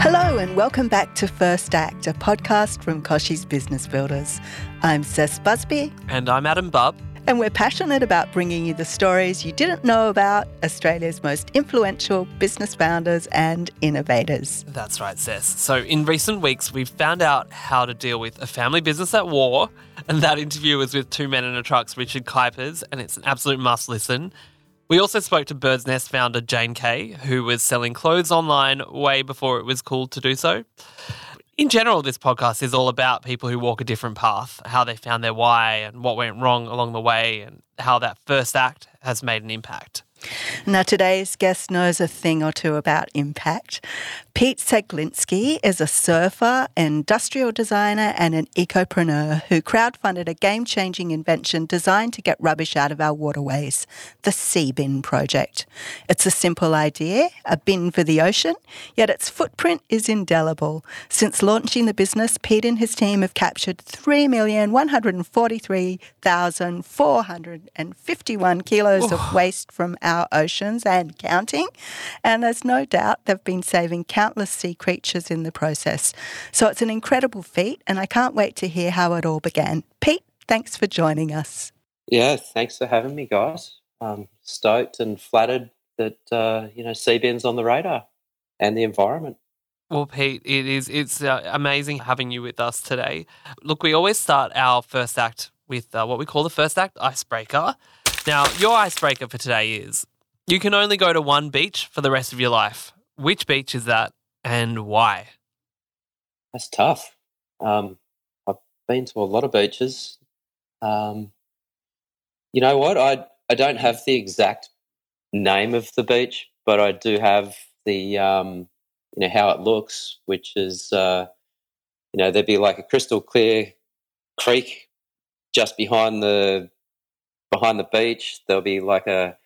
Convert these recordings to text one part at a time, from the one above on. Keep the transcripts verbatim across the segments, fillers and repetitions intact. Hello and welcome back to First Act, a podcast from Koshy's Business Builders. I'm Cess Busby. And I'm Adam Bubb. And we're passionate about bringing you the stories you didn't know about, Australia's most influential business founders and innovators. That's right, Cess. So in recent weeks, we've found out how to deal with a family business at war. And that interview was with Two Men in a Truck's Richard Kuipers, and it's an absolute must listen. We also spoke to Bird's Nest founder Jane Kay, who was selling clothes online way before it was cool to do so. In general, this podcast is all about people who walk a different path, how they found their why and what went wrong along the way and how that first act has made an impact. Now, today's guest knows a thing or two about impact. Pete Ceglinski is a surfer, industrial designer and an ecopreneur who crowdfunded a game-changing invention designed to get rubbish out of our waterways, the Seabin Project. It's a simple idea, a bin for the ocean, yet its footprint is indelible. Since launching the business, Pete and his team have captured three million, one hundred forty-three thousand, four hundred fifty-one kilos oh. of waste from our Our oceans and counting, and there's no doubt they've been saving countless sea creatures in the process. So it's an incredible feat, and I can't wait to hear how it all began. Pete, thanks for joining us. Yeah, thanks for having me, guys. I'm stoked and flattered that uh, you know Seabin's on the radar and the environment. Well, Pete, it is it's uh, amazing having you with us today. Look, we always start our first act with uh, what we call the first act icebreaker. Now, your icebreaker for today is you can only go to one beach for the rest of your life. Which beach is that and why? That's tough. Um, I've been to a lot of beaches. Um, you know what? I I don't have the exact name of the beach, but I do have the, um, you know, how it looks, which is, uh, you know, there'd be like a crystal clear creek just behind the Behind the beach, there'll be like a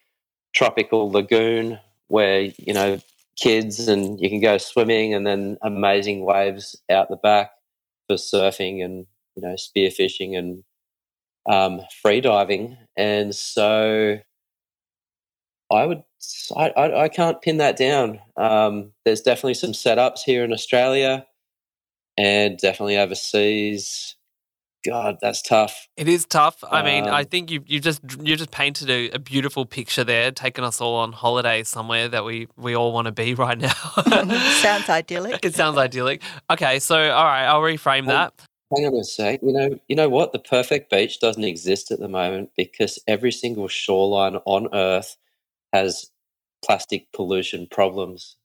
tropical lagoon where, you know, kids and you can go swimming, and then amazing waves out the back for surfing and, you know, spearfishing and um, free diving. And so I would, I, I, I can't pin that down. Um, there's definitely some setups here in Australia and definitely overseas. God, that's tough. It is tough. I mean, um, I think you you just you just painted a, a beautiful picture there, taking us all on holiday somewhere that we, we all want to be right now. Sounds idyllic. It sounds idyllic. Okay, so all right, I'll reframe well, that. Hang on a sec. You know, you know what? The perfect beach doesn't exist at the moment because every single shoreline on Earth has plastic pollution problems.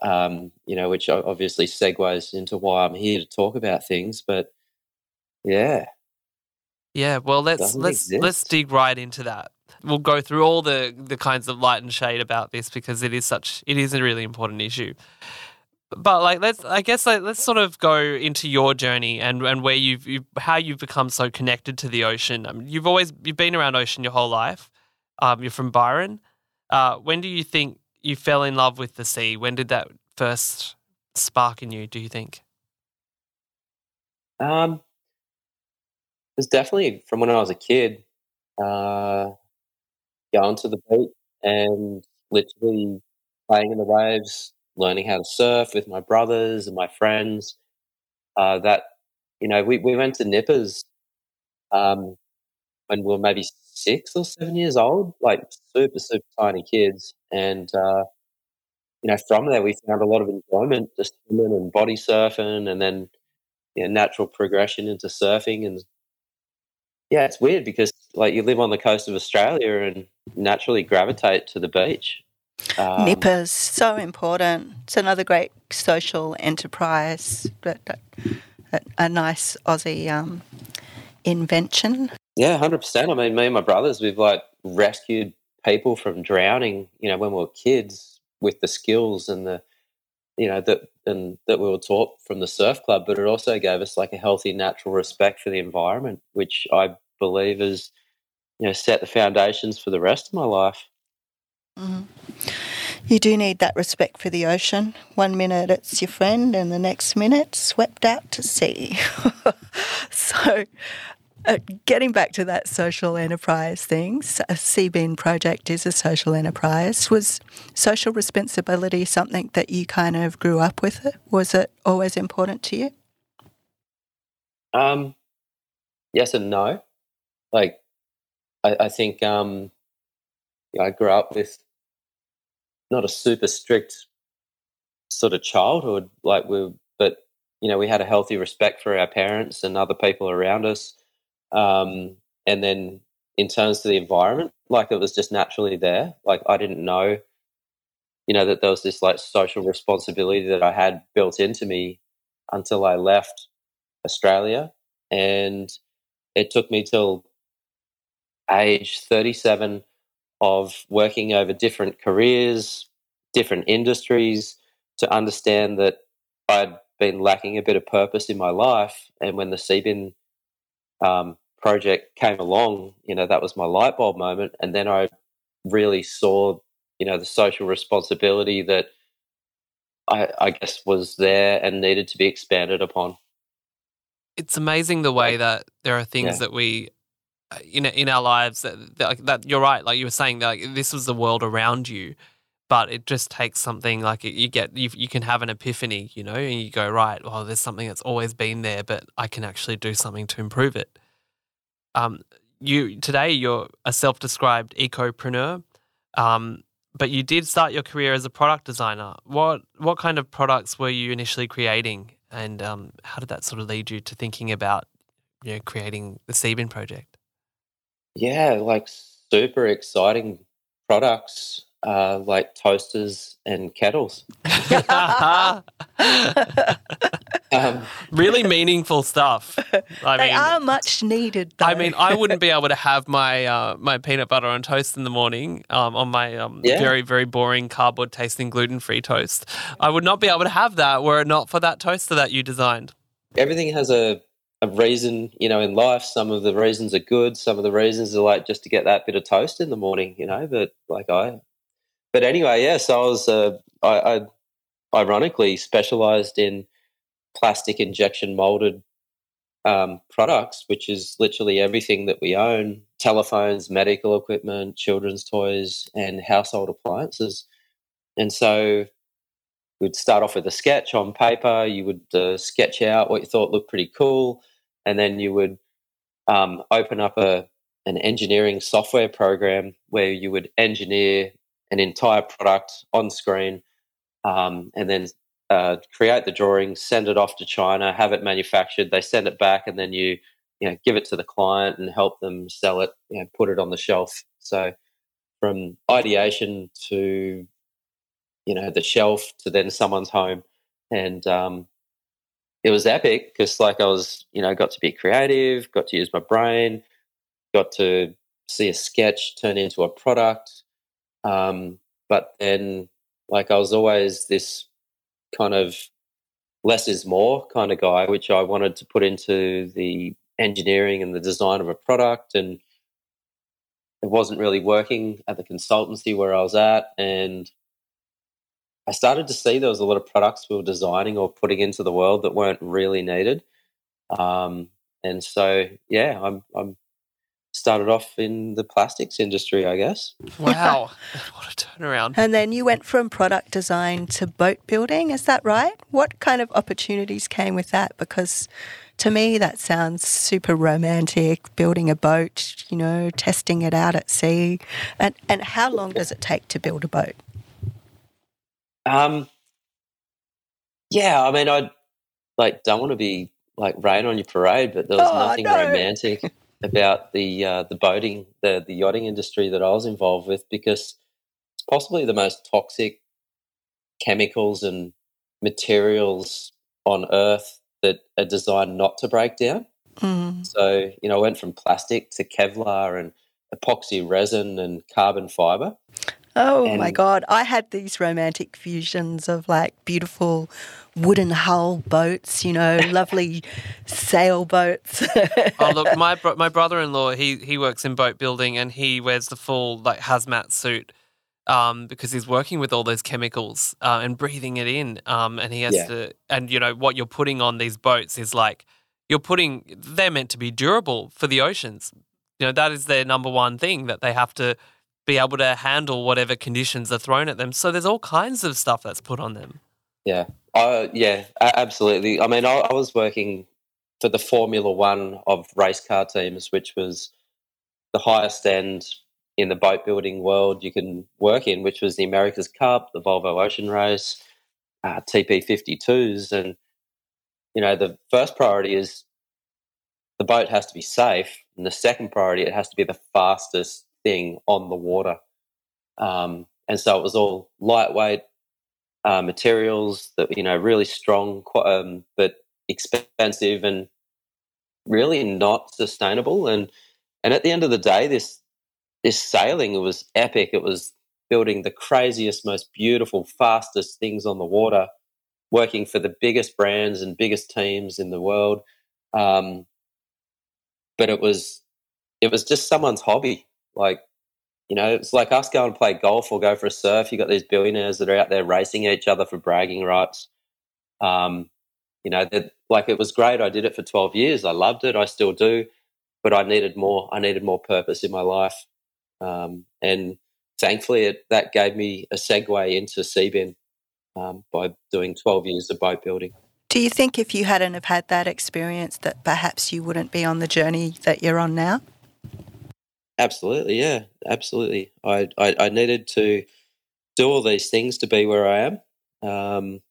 Um, you know, which obviously segues into why I'm here to talk about things, but. Yeah. Yeah, well let's Doesn't let's exist. let's dig right into that. We'll go through all the, the kinds of light and shade about this because it is such it is a really important issue. But like let's I guess like, let's sort of go into your journey and, and where you've you, how you've become so connected to the ocean. I mean, you've always you've been around ocean your whole life. Um, you're from Byron. Uh, when do you think you fell in love with the sea? When did that first spark in you, do you think? Um It was definitely from when I was a kid, uh, going to the beach and literally playing in the waves, learning how to surf with my brothers and my friends. Uh, that, you know, we, we went to Nippers um, when we were maybe six or seven years old, like super, super tiny kids. And, uh, you know, from there we found a lot of enjoyment just swimming and body surfing and then, you know, natural progression into surfing and, yeah, it's weird because like you live on the coast of Australia and naturally gravitate to the beach. Um, Nippers, so important. It's another great social enterprise, but a nice Aussie um, invention. Yeah, one hundred percent. I mean, me and my brothers, we've like rescued people from drowning, you know, when we were kids with the skills and the, you know, that and that we were taught from the surf club, but it also gave us like a healthy, natural respect for the environment, which I believe has, you know, set the foundations for the rest of my life. Mm-hmm. You do need that respect for the ocean. One minute it's your friend and the next minute swept out to sea. So uh, getting back to that social enterprise thing, Seabin Project is a social enterprise. Was social responsibility something that you kind of grew up with? Was it always important to you? Um, yes and no. Like I, I think um, I grew up with not a super strict sort of childhood, like we, but you know, we had a healthy respect for our parents and other people around us. Um, and then in terms of the environment, like it was just naturally there. Like I didn't know, you know, that there was this like social responsibility that I had built into me until I left Australia. And it took me till age thirty-seven of working over different careers, different industries, to understand that I'd been lacking a bit of purpose in my life. And when the Seabin um, project came along, you know, that was my light bulb moment. And then I really saw, you know, the social responsibility that I, I guess was there and needed to be expanded upon. It's amazing the way that there are things yeah. that we in in our lives that, that, that you're right, like you were saying, that like, this was the world around you, but it just takes something like you get you you can have an epiphany, you know, and you go, right, well, there's something that's always been there, but I can actually do something to improve it. Um, you today you're a self-described ecopreneur, um, but you did start your career as a product designer. What what kind of products were you initially creating, and um, how did that sort of lead you to thinking about, you know, creating the Seabin Project? Yeah, like super exciting products, uh, like toasters and kettles. um, really meaningful stuff. I they mean, are much needed, though. I mean, I wouldn't be able to have my uh, my peanut butter on toast in the morning um, on my um, yeah. very, very boring cardboard tasting gluten-free toast. I would not be able to have that were it not for that toaster that you designed. Everything has a... a reason, you know, in life. Some of the reasons are good, some of the reasons are like just to get that bit of toast in the morning, you know, but like I, but anyway, yes, yeah, so I was, uh, I, I ironically specialised in plastic injection moulded um, products, which is literally everything that we own, telephones, medical equipment, children's toys and household appliances. And so we'd start off with a sketch on paper, you would uh, sketch out what you thought looked pretty cool, and then you would um, open up a an engineering software program where you would engineer an entire product on screen, um, and then uh, create the drawing, send it off to China, have it manufactured. They send it back, and then you you know give it to the client and help them sell it, you know, put it on the shelf. So from ideation to you know the shelf to then someone's home, and um, it was epic because like I was, you know, got to be creative, got to use my brain, got to see a sketch turn into a product. Um, but then, like, I was always this kind of less is more kind of guy, which I wanted to put into the engineering and the design of a product, and it wasn't really working at the consultancy where I was at, and I started to see there was a lot of products we were designing or putting into the world that weren't really needed. Um, and so, yeah, I'm, I'm started off in the plastics industry, I guess. Wow. What a turnaround. And then you went from product design to boat building. Is that right? What kind of opportunities came with that? Because to me that sounds super romantic, building a boat, you know, testing it out at sea. And, and how long does it take to build a boat? Um. Yeah, I mean, I like don't want to be like rain on your parade, but there was oh, nothing no. romantic about the uh, the boating, the the yachting industry that I was involved with, because it's possibly the most toxic chemicals and materials on Earth that are designed not to break down. Mm. So, you know, I went from plastic to Kevlar and epoxy resin and carbon fibre. Oh, and my God. I had these romantic fusions of, like, beautiful wooden hull boats, you know, lovely sailboats. Oh, look, my bro- my brother-in-law, he he works in boat building and he wears the full, like, hazmat suit um, because he's working with all those chemicals uh, and breathing it in. Um, and he has yeah. to – and, you know, what you're putting on these boats is, like, you're putting – they're meant to be durable for the oceans. You know, that is their number one thing, that they have to – be able to handle whatever conditions are thrown at them. So there's all kinds of stuff that's put on them. Yeah, uh, yeah, absolutely. I mean, I, I was working for the Formula One of race car teams, which was the highest end in the boat building world you can work in, which was the America's Cup, the Volvo Ocean Race, uh, T P fifty-twos. And, you know, the first priority is the boat has to be safe, and the second priority, it has to be the fastest thing on the water, um, and so it was all lightweight uh, materials that, you know, really strong, um, but expensive and really not sustainable. And and at the end of the day, this this sailing was epic. It was building the craziest, most beautiful, fastest things on the water, working for the biggest brands and biggest teams in the world. Um, but it was it was just someone's hobby. Like, you know, it's like us going to play golf or go for a surf. You got these billionaires that are out there racing each other for bragging rights. Um, you know, that, like, it was great. I did it for twelve years. I loved it. I still do, but I needed more. I needed more purpose in my life. Um, and thankfully it, that gave me a segue into Seabin um, by doing twelve years of boat building. Do you think if you hadn't have had that experience that perhaps you wouldn't be on the journey that you're on now? Absolutely, yeah, absolutely. I, I I needed to do all these things to be where I am. Um,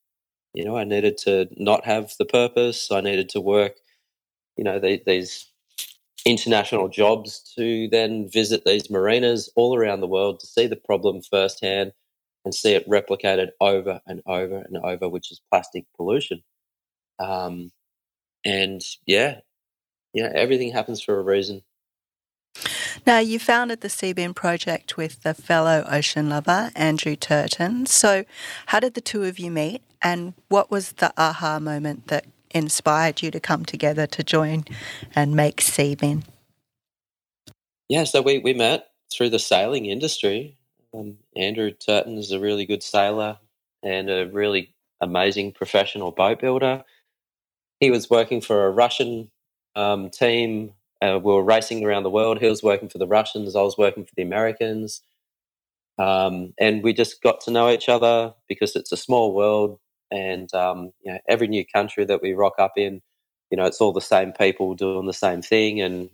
you know, I needed to not have the purpose. I needed to work, you know, the, these international jobs to then visit these marinas all around the world to see the problem firsthand and see it replicated over and over and over, which is plastic pollution. Um, and, yeah, yeah, everything happens for a reason. Now, you founded the Seabin Project with the fellow ocean lover, Andrew Turton. So how did the two of you meet, and what was the aha moment that inspired you to come together to join and make Seabin? Yeah, so we, we met through the sailing industry. Um, Andrew Turton is a really good sailor and a really amazing professional boat builder. He was working for a Russian um, team. Uh, we were racing around the world. He was working for the Russians. I was working for the Americans. Um, and we just got to know each other because it's a small world, and um, you know, every new country that we rock up in, you know, it's all the same people doing the same thing, and,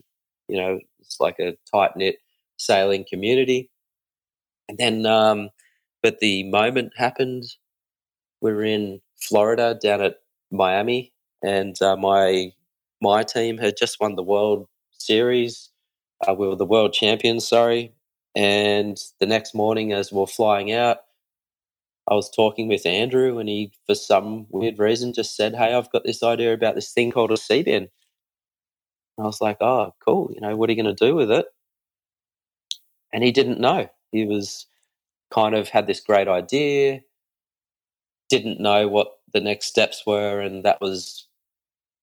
you know, it's like a tight-knit sailing community. And then um, but the moment happened. We were in Florida down at Miami, and uh, my my team had just won the world series. Uh, we were the world champions, sorry. And the next morning as we were flying out, I was talking with Andrew, and he, for some weird reason, just said, hey, I've got this idea about this thing called a Seabin. And I was like, oh, cool, you know, what are you going to do with it? And he didn't know. He was kind of had this great idea, didn't know what the next steps were, and that was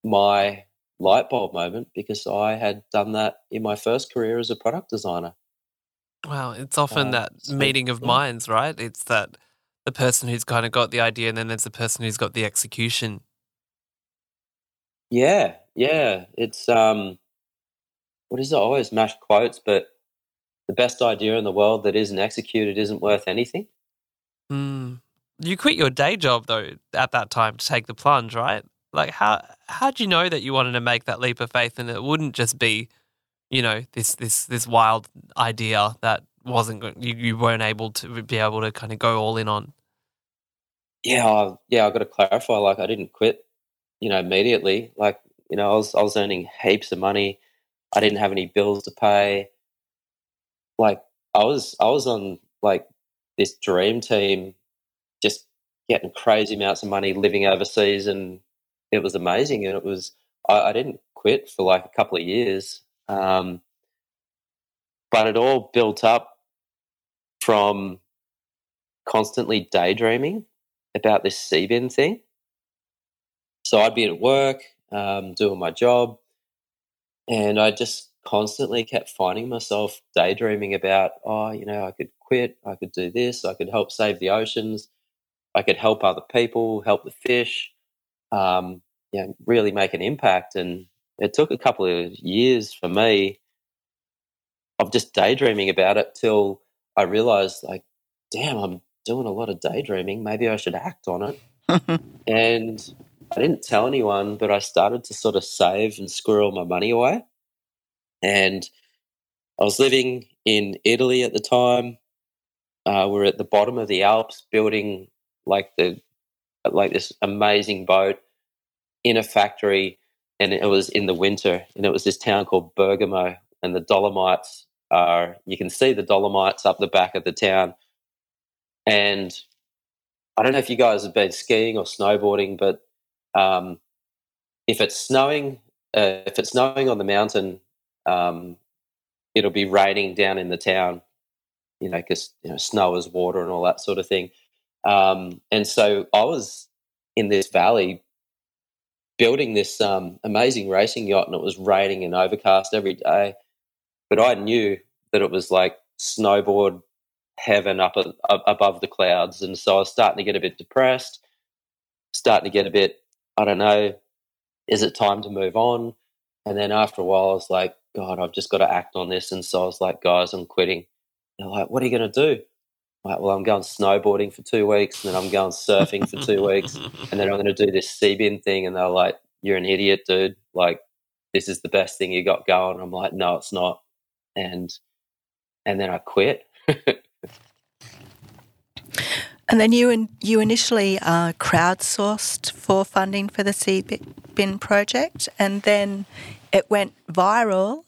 my light bulb moment, because I had done that in my first career as a product designer. Wow, it's often uh, that so, meeting of yeah. minds, right? It's that the person who's kind of got the idea, and then there's the person who's got the execution. Yeah, yeah. It's, um, what is it? I always mash quotes, but the best idea in the world that isn't executed isn't worth anything. Mm. You quit your day job, though, at that time to take the plunge, right? Like, how how'd you know that you wanted to make that leap of faith, and it wouldn't just be, you know, this this this wild idea that wasn't you, you weren't able to be able to kind of go all in on? Yeah, I, yeah. I got to clarify. Like, I didn't quit, you know, immediately. Like, you know, I was I was earning heaps of money. I didn't have any bills to pay. Like, I was I was on like this dream team, just getting crazy amounts of money, living overseas, and it was amazing, and it was I, I didn't quit for like a couple of years. Um, but it all built up from constantly daydreaming about this Seabin thing. So I'd be at work, um, doing my job, and I just constantly kept finding myself daydreaming about, oh, you know, I could quit, I could do this, I could help save the oceans, I could help other people, help the fish, um, you know, really make an impact. And it took a couple of years for me of just daydreaming about it till I realised, like, damn, I'm doing a lot of daydreaming. Maybe I should act on it. And I didn't tell anyone, but I started to sort of save and squirrel my money away. And I was living in Italy at the time. Uh, we were at the bottom of the Alps building like the like this amazing boat in a factory, and it was in the winter, and it was this town called Bergamo, and the Dolomites are, you can see the Dolomites up the back of the town. And I don't know if you guys have been skiing or snowboarding, but um, if it's snowing, uh, if it's snowing on the mountain, um, it'll be raining down in the town, you know, because you know, snow is water and all that sort of thing. Um, and so I was in this valley building this um, amazing racing yacht, and it was raining and overcast every day. But I knew that it was like snowboard heaven up, a, up above the clouds. And so I was starting to get a bit depressed, starting to get a bit, I don't know, is it time to move on? And then after a while I was like, God, I've just got to act on this. And so I was like, guys, I'm quitting. And they're like, what are you going to do? I'm like, well, I'm going snowboarding for two weeks and then I'm going surfing for two weeks and then I'm going to do this Seabin thing. And they're like, you're an idiot, dude. Like, this is the best thing you got going. I'm like, no, it's not. And and then I quit. And then you in, you initially uh, crowdsourced for funding for the Seabin project, and then it went viral.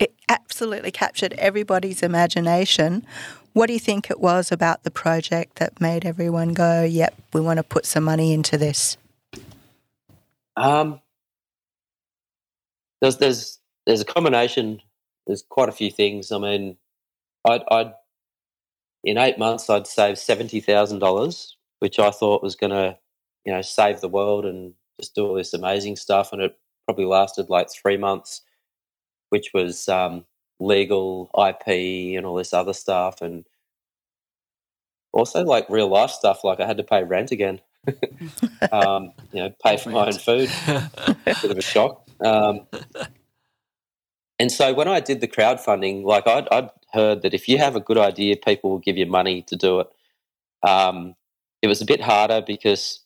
It absolutely captured everybody's imagination. What do you think it was about the project that made everyone go, yep, we want to put some money into this? Um, there's there's there's a combination. There's quite a few things. I mean, I'd, I'd in eight months I'd saved seventy thousand dollars, which I thought was going to, you know, save the world and just do all this amazing stuff. And it probably lasted like three months, which was um, legal, I P, and all this other stuff, and also like real life stuff. Like I had to pay rent again, um, you know, pay for my own food. Bit of a shock. Um, And so when I did the crowdfunding, like I'd, I'd heard that if you have a good idea, people will give you money to do it. Um, it was a bit harder because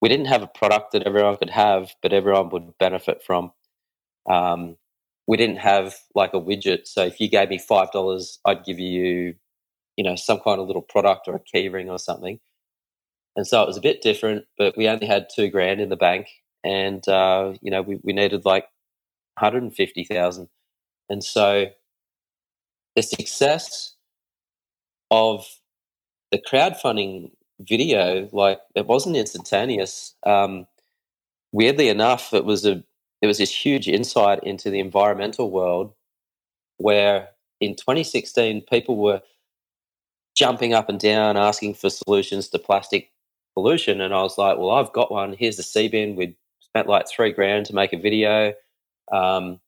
we didn't have a product that everyone could have but everyone would benefit from. Um, we didn't have like a widget. So if you gave me five dollars, I'd give you, you know, some kind of little product or a key ring or something. And so it was a bit different, but we only had two grand in the bank and, uh, you know, we, we needed like one hundred fifty thousand. And so the success of the crowdfunding video, like it wasn't instantaneous. Um, weirdly enough, it was a it was this huge insight into the environmental world where in twenty sixteen people were jumping up and down asking for solutions to plastic pollution. And I was like, well, I've got one. Here's the Seabin. We spent like three grand to make a video. Um,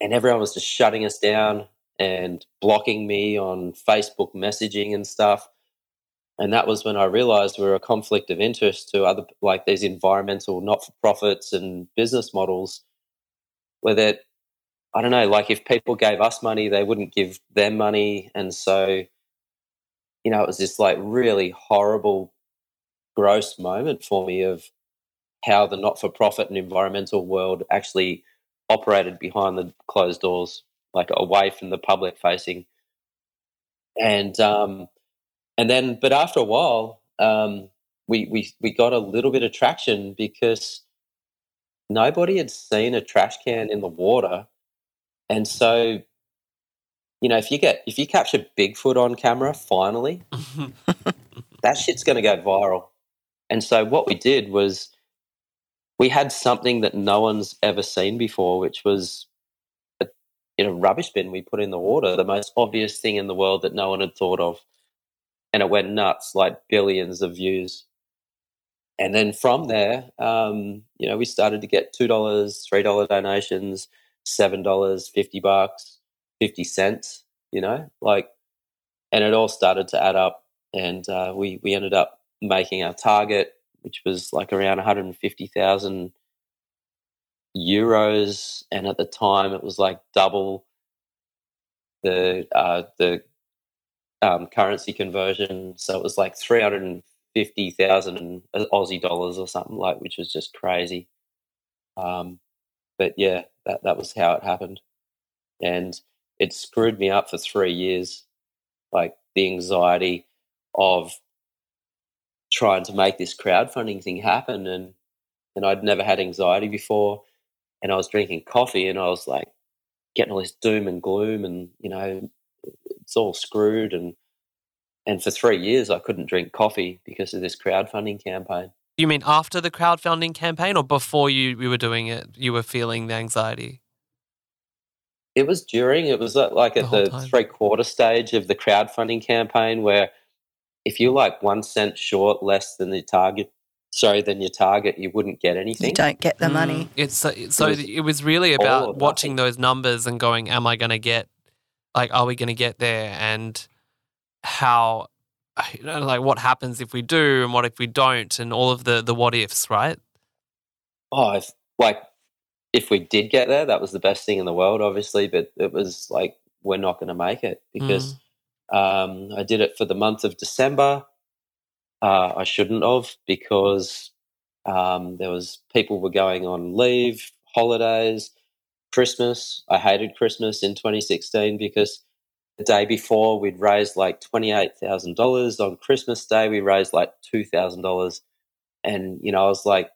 and everyone was just shutting us down and blocking me on Facebook messaging and stuff. And that was when I realised we were a conflict of interest to other, like these environmental not-for-profits and business models where that, I don't know, like if people gave us money, they wouldn't give them money. And so, you know, it was this like really horrible, gross moment for me of how the not-for-profit and environmental world actually operated behind the closed doors, like away from the public facing. And um, and then, but after a while, um, we, we we got a little bit of traction because nobody had seen a trash can in the water. And so, you know, if you get if you capture Bigfoot on camera, finally, that shit's going to go viral. And so what we did was, we had something that no one's ever seen before, which was a, you know, rubbish bin we put in the water, the most obvious thing in the world that no one had thought of. And it went nuts, like billions of views. And then from there, um, you know, we started to get two dollars, three dollars donations, seven dollars, fifty bucks, fifty cents, you know, like, and it all started to add up. And uh, we, we ended up making our target, which was like around one hundred fifty thousand euros. And at the time it was like double the uh, the um, currency conversion. So it was like three hundred fifty thousand Aussie dollars or something, like, which was just crazy. Um, but, yeah, that, that was how it happened. And it screwed me up for three years, like the anxiety of trying to make this crowdfunding thing happen, and and I'd never had anxiety before, and I was drinking coffee and I was like getting all this doom and gloom and, you know, it's all screwed, and and for three years I couldn't drink coffee because of this crowdfunding campaign. You mean after the crowdfunding campaign, or before you, you were doing it, you were feeling the anxiety? It was during, it was like at the, the three-quarter stage of the crowdfunding campaign where if you're like one cent short, less than the target, sorry, than your target, you wouldn't get anything. You don't get the money. Mm, it's so, so it, was, it was really about watching those numbers and going, am I going to get, like, are we going to get there, and how, you know, like what happens if we do and what if we don't, and all of the, the what ifs, right? Oh, if, like if we did get there, that was the best thing in the world, obviously, but it was like we're not going to make it because... Mm. Um, I did it for the month of December. Uh, I shouldn't have, because um, there was people were going on leave, holidays, Christmas. I hated Christmas in twenty sixteen because the day before we'd raised like twenty-eight thousand dollars. On Christmas Day we raised like two thousand dollars. And, you know, I was like,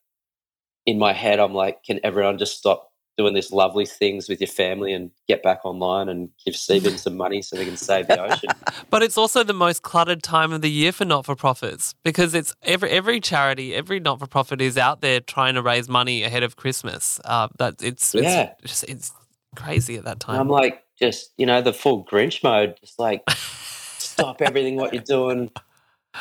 in my head I'm like, can everyone just stop doing these lovely things with your family and get back online and give Seabin some money so they can save the ocean. But it's also the most cluttered time of the year for not-for-profits, because it's every every charity, every not-for-profit is out there trying to raise money ahead of Christmas. Uh, that it's it's, yeah. just, it's crazy at that time. And I'm like, just, you know, the full Grinch mode, just like stop everything what you're doing,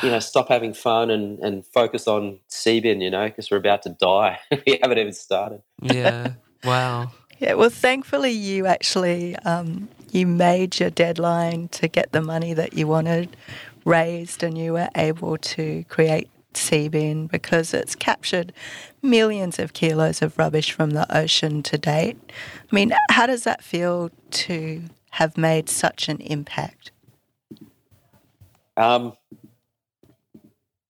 you know, stop having fun and, and focus on Seabin, you know, because we're about to die. We haven't even started. Yeah. Wow. Yeah, well, thankfully you actually um, you made your deadline to get the money that you wanted raised, and you were able to create Seabin because it's captured millions of kilos of rubbish from the ocean to date. I mean, how does that feel to have made such an impact? Um,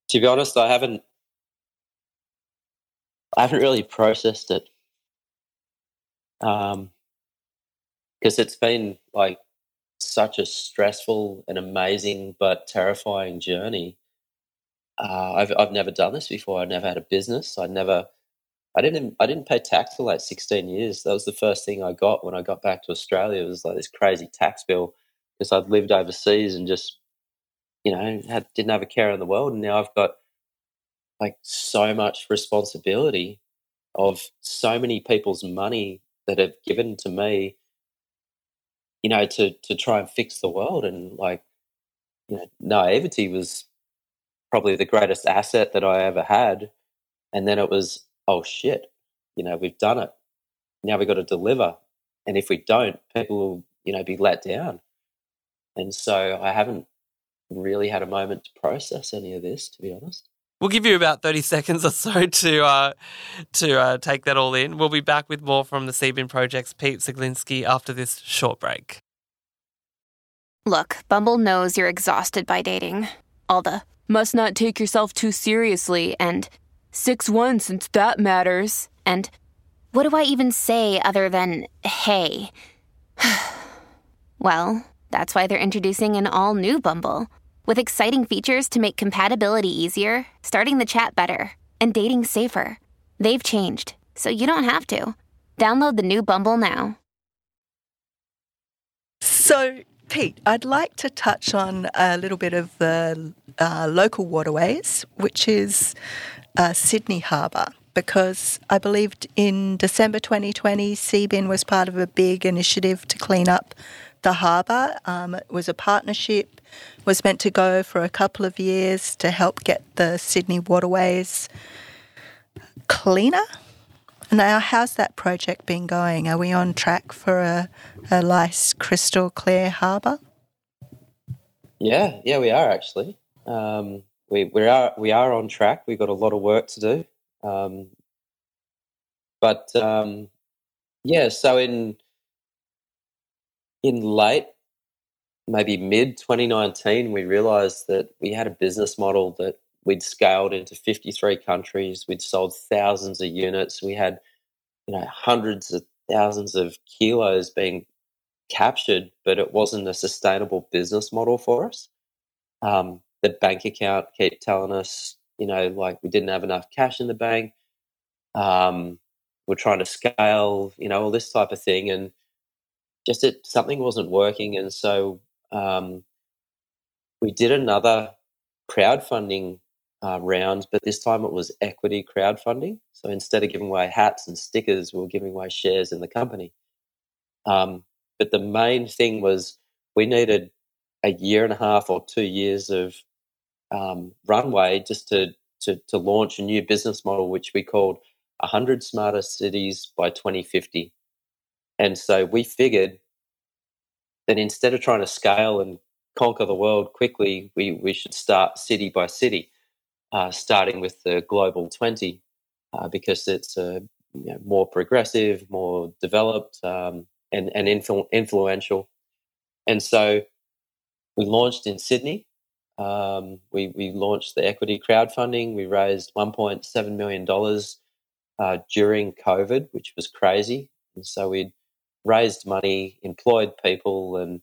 to be honest, I haven't I haven't really processed it. Um, because it's been like such a stressful and amazing but terrifying journey. Uh, I've I've never done this before. I never had a business. I never, I didn't I didn't pay tax for like sixteen years. That was the first thing I got when I got back to Australia. It was like this crazy tax bill because I'd lived overseas and just, you know, had, didn't have a care in the world. And now I've got like so much responsibility of so many people's money that have given to me, you know, to, to try and fix the world. And, like, you know, naivety was probably the greatest asset that I ever had. And then it was, oh, shit, you know, we've done it. Now we've got to deliver. And if we don't, people will, you know, be let down. And so I haven't really had a moment to process any of this, to be honest. We'll give you about thirty seconds or so to uh, to uh, take that all in. We'll be back with more from the Seabin Project's Pete Ceglinski after this short break. Look, Bumble knows you're exhausted by dating. All the must not take yourself too seriously and six one since that matters. And what do I even say other than hey? Well, that's why they're introducing an all-new Bumble. With exciting features to make compatibility easier, starting the chat better, and dating safer. They've changed, so you don't have to. Download the new Bumble now. So, Pete, I'd like to touch on a little bit of the uh, local waterways, which is uh, Sydney Harbour, because I believed in December twenty twenty, Seabin was part of a big initiative to clean up the harbour. Um, it was a partnership, was meant to go for a couple of years to help get the Sydney waterways cleaner. Now, how's that project been going? Are we on track for a, a nice, crystal clear harbour? Yeah, yeah, we are actually. Um, we we are we are on track. We've got a lot of work to do, um, but um, yeah. So in in late, maybe mid twenty nineteen, we realised that we had a business model that we'd scaled into fifty-three countries. We'd sold thousands of units. We had, you know, hundreds of thousands of kilos being captured, but it wasn't a sustainable business model for us. Um, the bank account kept telling us, you know, like we didn't have enough cash in the bank. Um, we're trying to scale, you know, all this type of thing, and just it something wasn't working. And so um, we did another crowdfunding Uh, rounds, but this time it was equity crowdfunding. So instead of giving away hats and stickers, we were giving away shares in the company. Um, but the main thing was we needed a year and a half or two years of um, runway just to, to to launch a new business model, which we called one hundred Smarter Cities by twenty fifty. And so we figured that instead of trying to scale and conquer the world quickly, we, we should start city by city. Uh, starting with the global twenty, uh, because it's uh, you know, more progressive, more developed, um, and, and influ- influential. And so we launched in Sydney. Um, we, we launched the equity crowdfunding. We raised one point seven million dollars uh, during COVID, which was crazy. And so we raised money, employed people, and,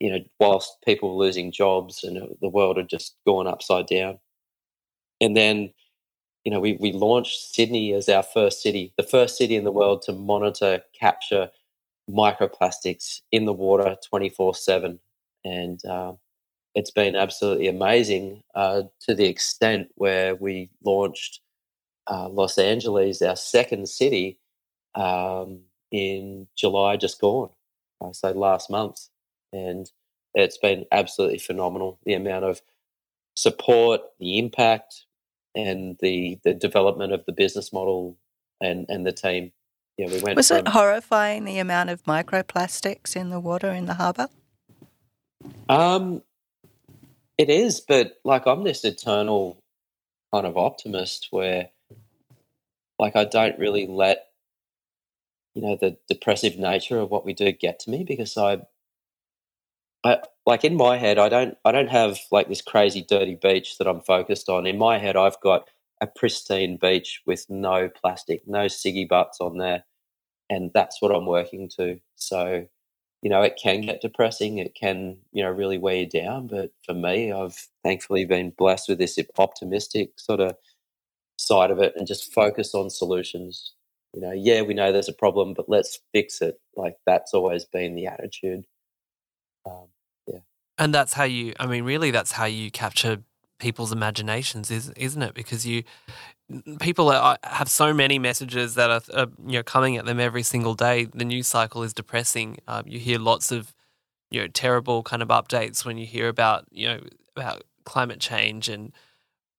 you know, whilst people were losing jobs and the world had just gone upside down. And then, you know, we, we launched Sydney as our first city, the first city in the world to monitor, capture microplastics in the water twenty-four seven. And uh, it's been absolutely amazing uh, to the extent where we launched uh, Los Angeles, our second city, um, in July just gone, uh, so last month. And it's been absolutely phenomenal, the amount of support, the impact, and the the development of the business model and, and the team. Yeah, we went. Was from, it horrifying the amount of microplastics in the water in the harbour? Um, it is, but like I'm this eternal kind of optimist where, like, I don't really let you know the depressive nature of what we do get to me, because I. I, like in my head, I don't I don't have like this crazy dirty beach that I'm focused on. In my head, I've got a pristine beach with no plastic, no ciggy butts on there, and that's what I'm working to. So, you know, it can get depressing. It can, you know, really weigh you down. But for me, I've thankfully been blessed with this optimistic sort of side of it and just focus on solutions. You know, yeah, we know there's a problem, but let's fix it. Like that's always been the attitude. Um, yeah. And that's how you, I mean, really that's how you capture people's imaginations, is, isn't it? Because you, people are, have so many messages that are, are you know, coming at them every single day. The news cycle is depressing. Um, you hear lots of, you know, terrible kind of updates when you hear about, you know, about climate change and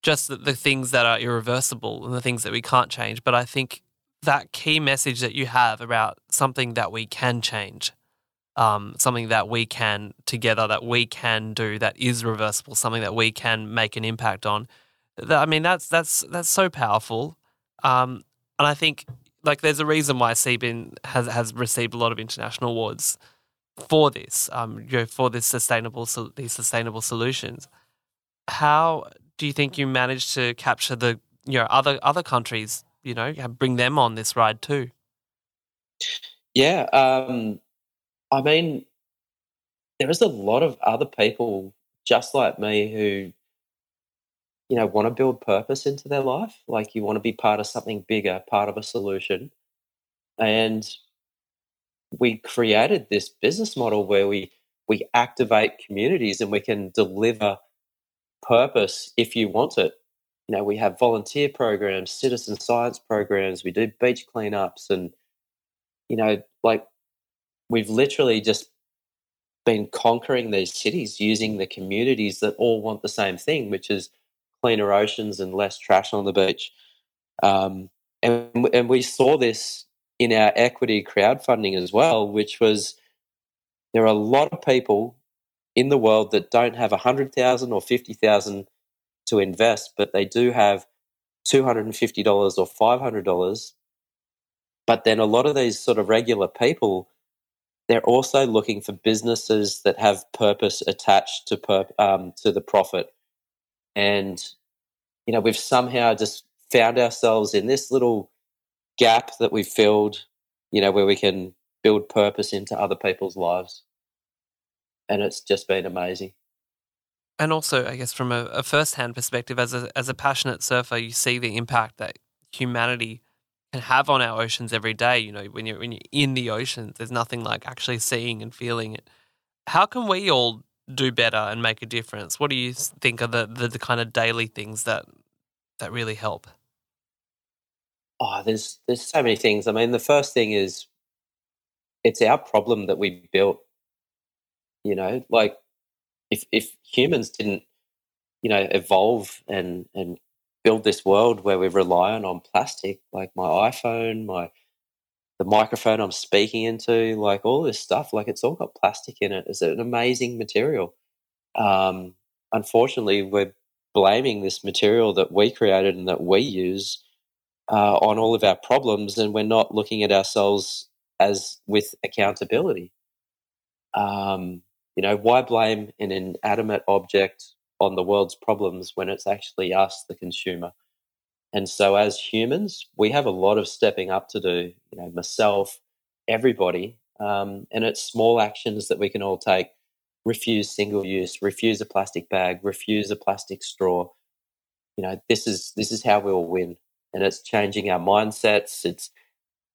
just the, the things that are irreversible and the things that we can't change. But I think that key message that you have about something that we can change, Um, something that we can together, that we can do, that is reversible, something that we can make an impact on. I mean, that's that's that's so powerful, um, and I think like there's a reason why Seabin has has received a lot of international awards for this, um, you know, for this sustainable so these sustainable solutions. How do you think you managed to capture the you know other other countries, you know, bring them on this ride too? Yeah. Um... I mean, there is a lot of other people just like me who, you know, want to build purpose into their life. Like you want to be part of something bigger, part of a solution. And we created this business model where we, we activate communities and we can deliver purpose if you want it. you know, we have volunteer programs, citizen science programs, we do beach cleanups, and, you know, like we've literally just been conquering these cities using the communities that all want the same thing, which is cleaner oceans and less trash on the beach. Um, and, and we saw this in our equity crowdfunding as well, which was there are a lot of people in the world that don't have one hundred thousand dollars or fifty thousand dollars to invest, but they do have two hundred fifty dollars or five hundred dollars. But then a lot of these sort of regular people, they're also looking for businesses that have purpose attached to per, um, to the profit. And, you know, we've somehow just found ourselves in this little gap that we filled, you know, where we can build purpose into other people's lives. And it's just been amazing. And also, I guess, from a, a first-hand perspective, as a as a passionate surfer, you see the impact that humanity can have on our oceans every day. You know, when you're when you're in the oceans, there's nothing like actually seeing and feeling it. How can we all do better and make a difference? What do you think are the the, the kind of daily things that that really help? Oh, there's there's so many things. I mean, the first thing is it's our problem that we built. You know, like if if humans didn't, you know, evolve and and build this world where we're reliant on plastic, like my iPhone, my the microphone I'm speaking into, like all this stuff, like it's all got plastic in it. It's an amazing material. Um, unfortunately, we're blaming this material that we created and that we use uh, on all of our problems, and we're not looking at ourselves as with accountability. Um, You know, why blame an inanimate object on the world's problems when it's actually us, the consumer? And so as humans, we have a lot of stepping up to do, you know, myself, everybody, um, and it's small actions that we can all take. Refuse single use, refuse a plastic bag, refuse a plastic straw. You know, this is this is how we all win, and it's changing our mindsets. It's,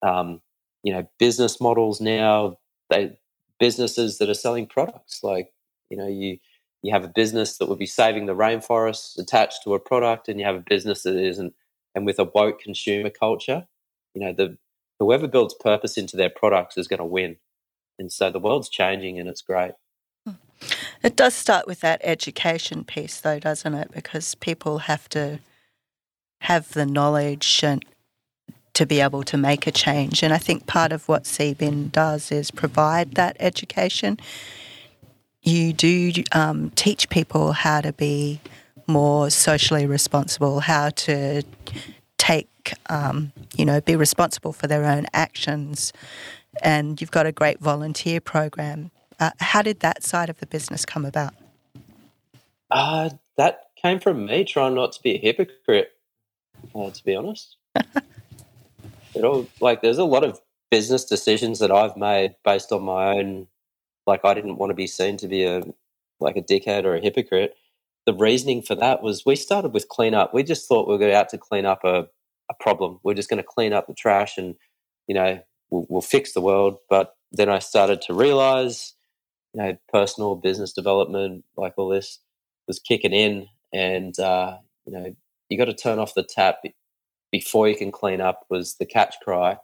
um, you know, business models now, they... businesses that are selling products, like, you know, you you have a business that would be saving the rainforests attached to a product, and you have a business that isn't. And with a woke consumer culture, you know, the whoever builds purpose into their products is going to win. And so the world's changing, and it's great. It does start with that education piece, though, doesn't it? Because people have to have the knowledge and to be able to make a change. And I think part of what Seabin does is provide that education. You do um, teach people how to be more socially responsible, how to take, um, you know, be responsible for their own actions. And you've got a great volunteer program. Uh, how did that side of the business come about? Uh, that came from me trying not to be a hypocrite, uh, to be honest. It all, like, there's a lot of business decisions that I've made based on my own, like, I didn't want to be seen to be a like a dickhead or a hypocrite. The reasoning for that was we started with cleanup. We just thought we were going out to clean up a, a problem. We're just going to clean up the trash and, you know, we'll, we'll fix the world. But then I started to realise, you know, personal business development, like all this was kicking in, and, uh, you know, you got to turn off the tap before you can clean up was the catch cry.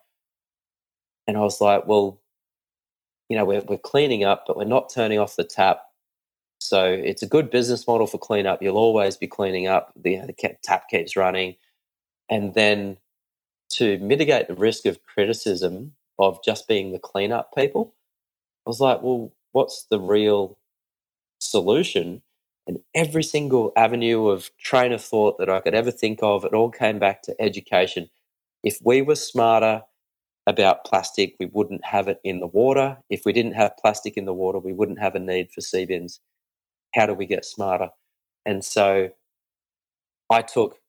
And I was like, well, you know, we're, we're cleaning up, but we're not turning off the tap. So it's a good business model for cleanup. You'll always be cleaning up. The, the tap keeps running. And then to mitigate the risk of criticism of just being the cleanup people, I was like, well, what's the real solution? And every single avenue of train of thought that I could ever think of, it all came back to education. If we were smarter about plastic, we wouldn't have it in the water. If we didn't have plastic in the water, we wouldn't have a need for sea bins. How do we get smarter? And so I took,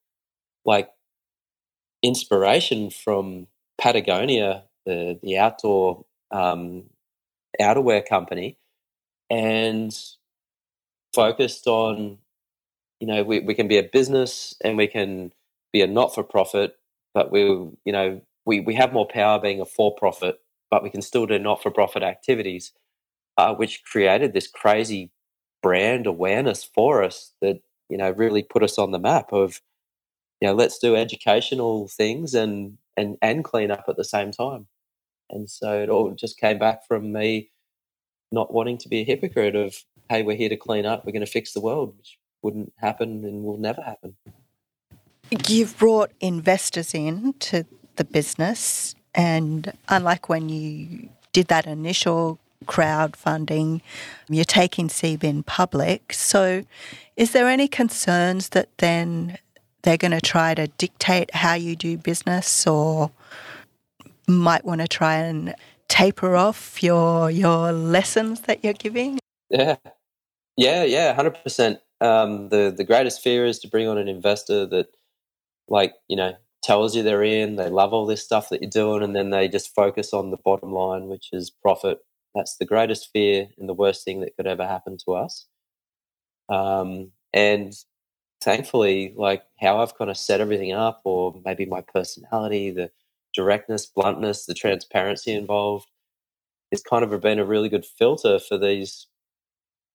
like, inspiration from Patagonia, the, the outdoor um, outerwear company, and focused on, you know, we, we can be a business and we can be a not-for-profit, but we, you know, we, we have more power being a for-profit, but we can still do not-for-profit activities, uh, which created this crazy brand awareness for us that, you know, really put us on the map of, you know, let's do educational things and and and clean up at the same time. And so it all just came back from me not wanting to be a hypocrite of, hey, we're here to clean up, we're going to fix the world, which wouldn't happen and will never happen. You've brought investors in to the business, and unlike when you did that initial crowdfunding, you're taking Seabin public. So is there any concerns that then they're going to try to dictate how you do business, or might want to try and taper off your your lessons that you're giving? Yeah, yeah, yeah, one hundred percent. Um, the, the greatest fear is to bring on an investor that, like, you know, tells you they're in, they love all this stuff that you're doing, and then they just focus on the bottom line, which is profit. That's the greatest fear and the worst thing that could ever happen to us. Um, and thankfully, like, how I've kind of set everything up, or maybe my personality, the directness, bluntness, the transparency involved, it's kind of been a really good filter for these,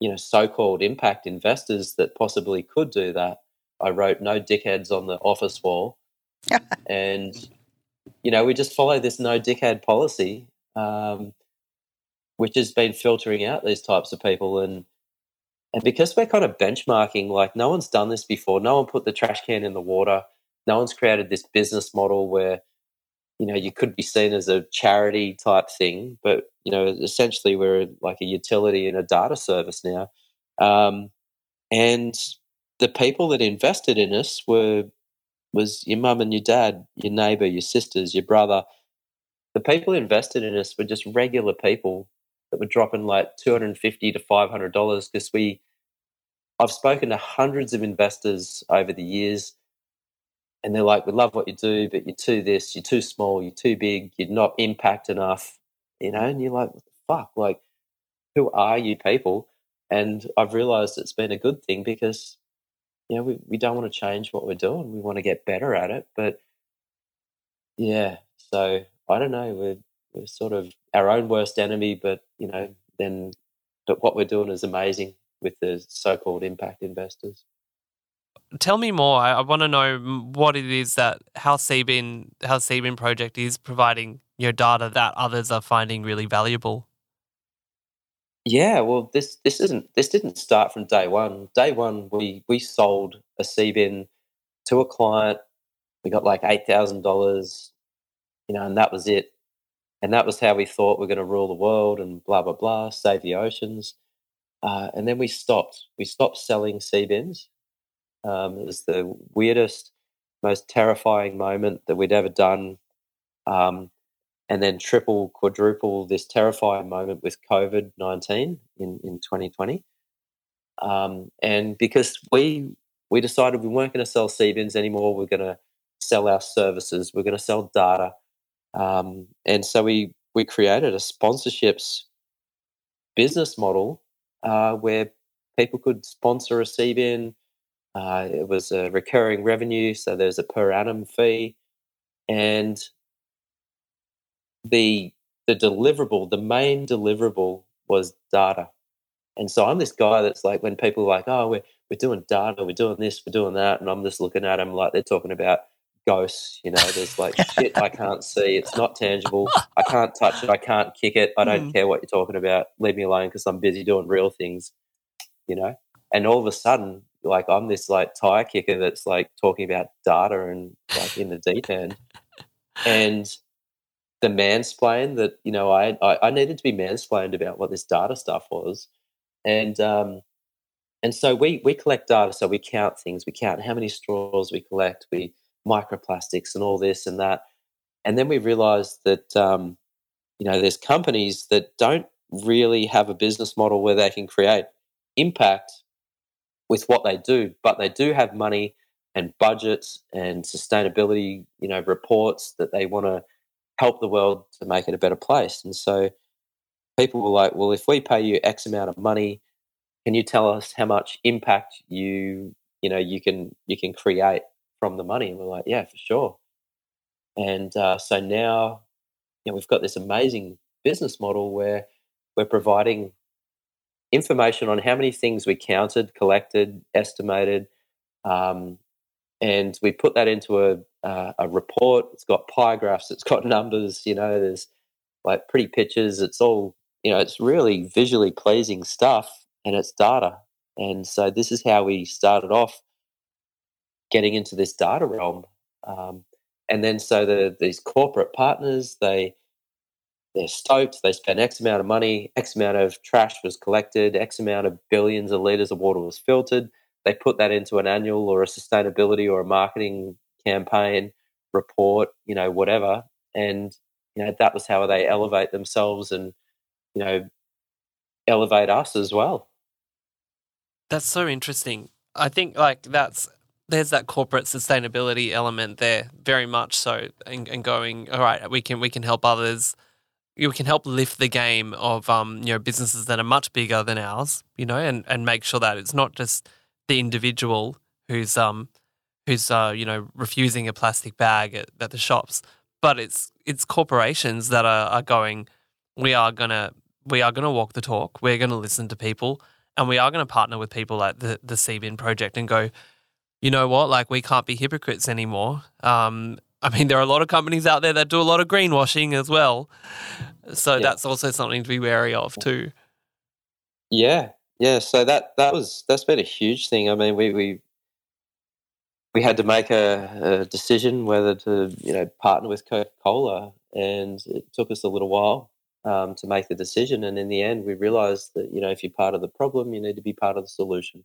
you know, so-called impact investors that possibly could do that. I wrote "no dickheads" on the office wall, and, you know, we just follow this no dickhead policy, um, which has been filtering out these types of people. And and because we're kind of benchmarking, like, no one's done this before, no one put the trash can in the water, no one's created this business model where, you know, you could be seen as a charity type thing, but, you know, essentially we're like a utility and a data service now. Um, and the people that invested in us were was your mum and your dad, your neighbour, your sisters, your brother. The people invested in us were just regular people that were dropping like two hundred fifty dollars to five hundred dollars, because we, I've spoken to hundreds of investors over the years, and they're like, we love what you do, but you're too this, you're too small, you're too big, you're not impact enough, you know, and you're like, what the fuck, like, who are you people? And I've realised it's been a good thing, because, you know, we, we don't want to change what we're doing. We want to get better at it. But, yeah, so I don't know, we're, we're sort of our own worst enemy, but, you know, then but what we're doing is amazing with the so-called impact investors. Tell me more. I, I want to know what it is that how Seabin how Seabin Project is providing your data that others are finding really valuable. Yeah, well, this this isn't this didn't start from day one. Day one, we we sold a Seabin to a client. We got like eight thousand dollars, you know, and that was it. And that was how we thought we're going to rule the world and blah blah blah, save the oceans. Uh, and then we stopped. We stopped selling Seabins. Um, it was the weirdest, most terrifying moment that we'd ever done, um, and then triple, quadruple this terrifying moment with COVID nineteen in, in twenty twenty. Um, and because we we decided we weren't going to sell Seabins anymore, we're going to sell our services, we're going to sell data. Um, and so we, we created a sponsorships business model uh, where people could sponsor a Seabin. Uh, it was a recurring revenue, so there's a per annum fee. And the the deliverable, the main deliverable was data. And so I'm this guy that's like, when people are like, oh, we're, we're doing data, we're doing this, we're doing that, and I'm just looking at them like they're talking about ghosts, you know, there's like shit I can't see, it's not tangible, I can't touch it, I can't kick it, I don't mm. care what you're talking about, leave me alone because I'm busy doing real things, you know. And all of a sudden, like, I'm this like tire kicker that's like talking about data and like in the deep end, and the mansplain that, you know, I, I I needed to be mansplained about what this data stuff was, and um and so we we collect data, so we count things, we count how many straws we collect, we microplastics and all this and that, and then we realized that um you know there's companies that don't really have a business model where they can create impact with what they do, but they do have money and budgets and sustainability, you know, reports that they want to help the world to make it a better place. And so people were like, well, if we pay you X amount of money, can you tell us how much impact you, you know, you can you can create from the money? And we're like, yeah, for sure. And uh, so now, you know, we've got this amazing business model where we're providing information on how many things we counted, collected, estimated, um, And we put that into a uh, a report. It's got pie graphs. It's got numbers. You know, there's like pretty pictures. It's all, you know, it's really visually pleasing stuff, and it's data. And so this is how we started off getting into this data realm. Um, and then so the, these corporate partners, they, they're stoked. They spent X amount of money, X amount of trash was collected, X amount of billions of litres of water was filtered. They put that into an annual or a sustainability or a marketing campaign report, you know, whatever. And, you know, that was how they elevate themselves and, you know, elevate us as well. That's so interesting. I think like that's, there's that corporate sustainability element there very much so, and, and going, all right, we can, we can help others. We can help lift the game of, um, you know, businesses that are much bigger than ours, you know, and, and make sure that it's not just the individual who's um who's uh you know refusing a plastic bag at, at the shops, but it's it's corporations that are, are going, we are gonna we are gonna walk the talk, we're gonna listen to people, and we are gonna partner with people like the the Seabin Project and go, you know what, like we can't be hypocrites anymore. Um, I mean, there are a lot of companies out there that do a lot of greenwashing as well, so yeah. That's also something to be wary of too. Yeah. Yeah, so that, that was that's been a huge thing. I mean, we we, we had to make a, a decision whether to you know partner with Coca-Cola, and it took us a little while um, to make the decision. And in the end, we realised that you know if you're part of the problem, you need to be part of the solution.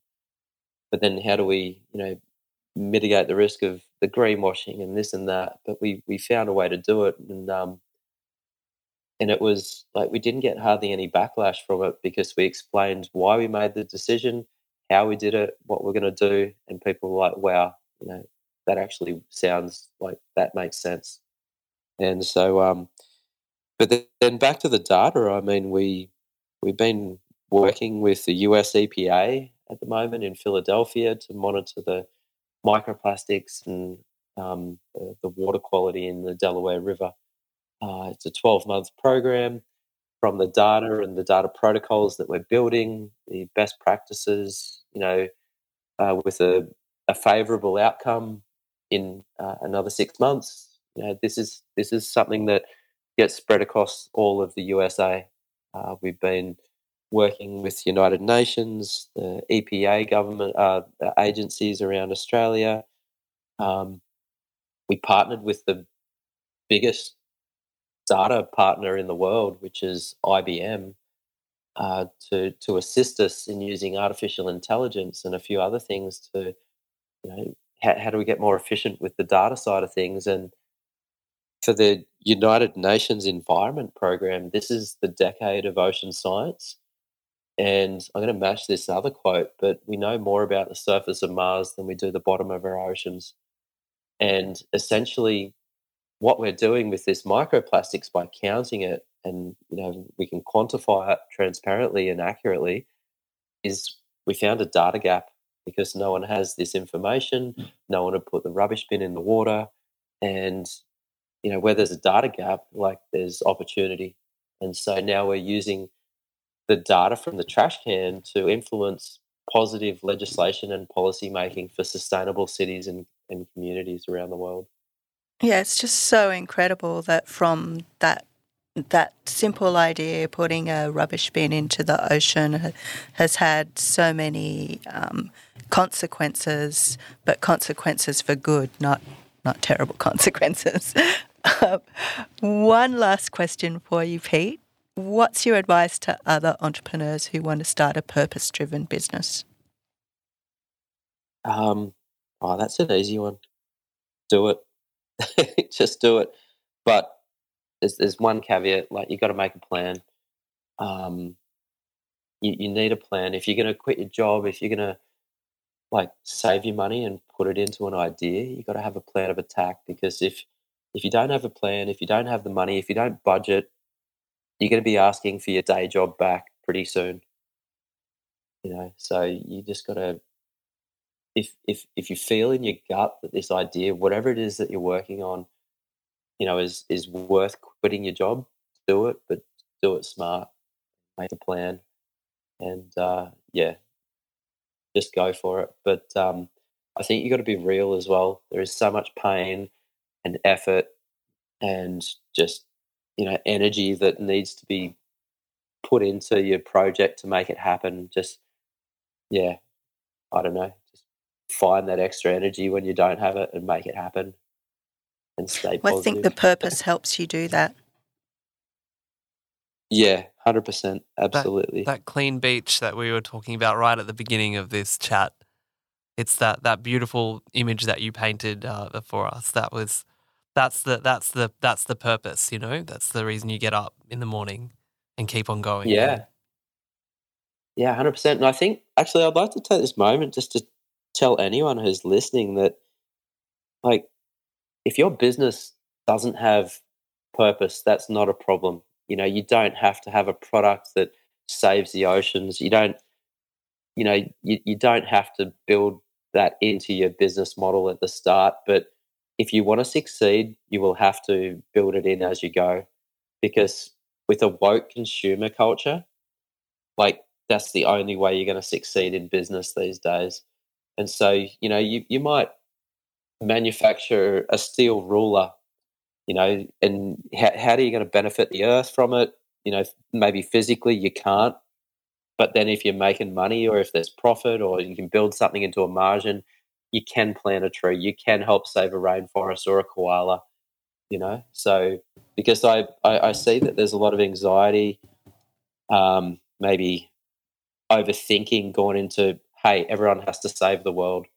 But then, how do we you know mitigate the risk of the greenwashing and this and that? But we we found a way to do it, and um, and it was like we didn't get hardly any backlash from it because we explained why we made the decision, how we did it, what we're going to do, and people were like, wow, you know, that actually sounds like that makes sense. And so, um, but then back to the data, I mean, we, we've been working with the U S E P A at the moment in Philadelphia to monitor the microplastics and um, the, the water quality in the Delaware River. Uh, it's a twelve-month program. From the data and the data protocols that we're building, the best practices, you know, uh, with a, a favourable outcome in uh, another six months. You know, this is this is something that gets spread across all of the U S A. Uh, we've been working with United Nations, the E P A government uh, agencies around Australia. Um, we partnered with the biggest data partner in the world, which is I B M, uh, to to assist us in using artificial intelligence and a few other things to, you know, how, how do we get more efficient with the data side of things? And for the United Nations Environment Program, this is the decade of ocean science. And I'm going to match this other quote, but we know more about the surface of Mars than we do the bottom of our oceans. And essentially, what we're doing with this microplastics by counting it, and you know we can quantify it transparently and accurately, is we found a data gap because no one has this information. No one had put the rubbish bin in the water, and you know where there's a data gap, like there's opportunity. And so now we're using the data from the trash can to influence positive legislation and policy making for sustainable cities and, and communities around the world. Yeah, it's just so incredible that from that that simple idea, putting a rubbish bin into the ocean has had so many um, consequences, but consequences for good, not not terrible consequences. um, one last question for you, Pete. What's your advice to other entrepreneurs who want to start a purpose-driven business? Um, oh, that's an easy one. Do it. Just do it. But there's, there's one caveat, like you got to make a plan. Um, you, you need a plan. If you're going to quit your job, if you're going to like save your money and put it into an idea, you got to have a plan of attack, because if, if you don't have a plan, if you don't have the money, if you don't budget, you're going to be asking for your day job back pretty soon. You know, so you just got to, If, if if you feel in your gut that this idea, whatever it is that you're working on, you know, is is worth quitting your job, do it, but do it smart, make a plan, and, uh, yeah, just go for it. But um, I think you got to be real as well. There is so much pain and effort and just, you know, energy that needs to be put into your project to make it happen. Just, yeah, I don't know, just find that extra energy when you don't have it and make it happen and stay positive. Well, I think the purpose helps you do that. Yeah, one hundred percent, absolutely. That, that clean beach that we were talking about right at the beginning of this chat, it's that, that beautiful image that you painted uh, for us. That was that's the that's the that's the purpose, you know. That's the reason you get up in the morning and keep on going. Yeah, yeah, one hundred percent. And I think actually, I'd like to take this moment just to tell anyone who's listening that, like, if your business doesn't have purpose, that's not a problem. You know, you don't have to have a product that saves the oceans. You don't, you know, you, you don't have to build that into your business model at the start. But if you want to succeed, you will have to build it in as you go, because with a woke consumer culture, like, that's the only way you're going to succeed in business these days. And so, you know, you, you might manufacture a steel ruler, you know, and how, how are you going to benefit the earth from it? You know, maybe physically you can't, but then if you're making money or if there's profit or you can build something into a margin, you can plant a tree, you can help save a rainforest or a koala, you know. So because I, I, I see that there's a lot of anxiety, um, maybe overthinking going into, hey, everyone has to save the world.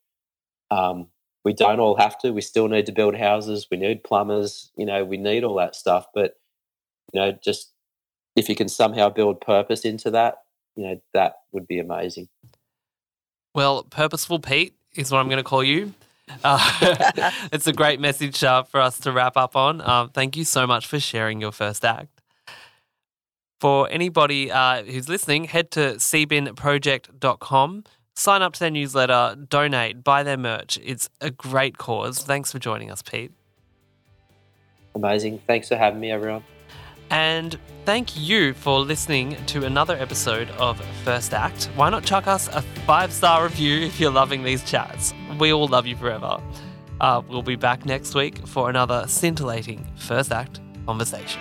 Um, We don't all have to. We still need to build houses. We need plumbers. You know, we need all that stuff. But, you know, just if you can somehow build purpose into that, you know, that would be amazing. Well, Purposeful Pete is what I'm going to call you. Uh, it's a great message uh, for us to wrap up on. Um, thank you so much for sharing your first act. For anybody uh, who's listening, head to seabin project dot com. Sign up to their newsletter, donate, buy their merch. It's a great cause. Thanks for joining us, Pete. Amazing. Thanks for having me, everyone. And thank you for listening to another episode of First Act. Why not chuck us a five-star review if you're loving these chats? We all love you forever. Uh, we'll be back next week for another scintillating First Act conversation.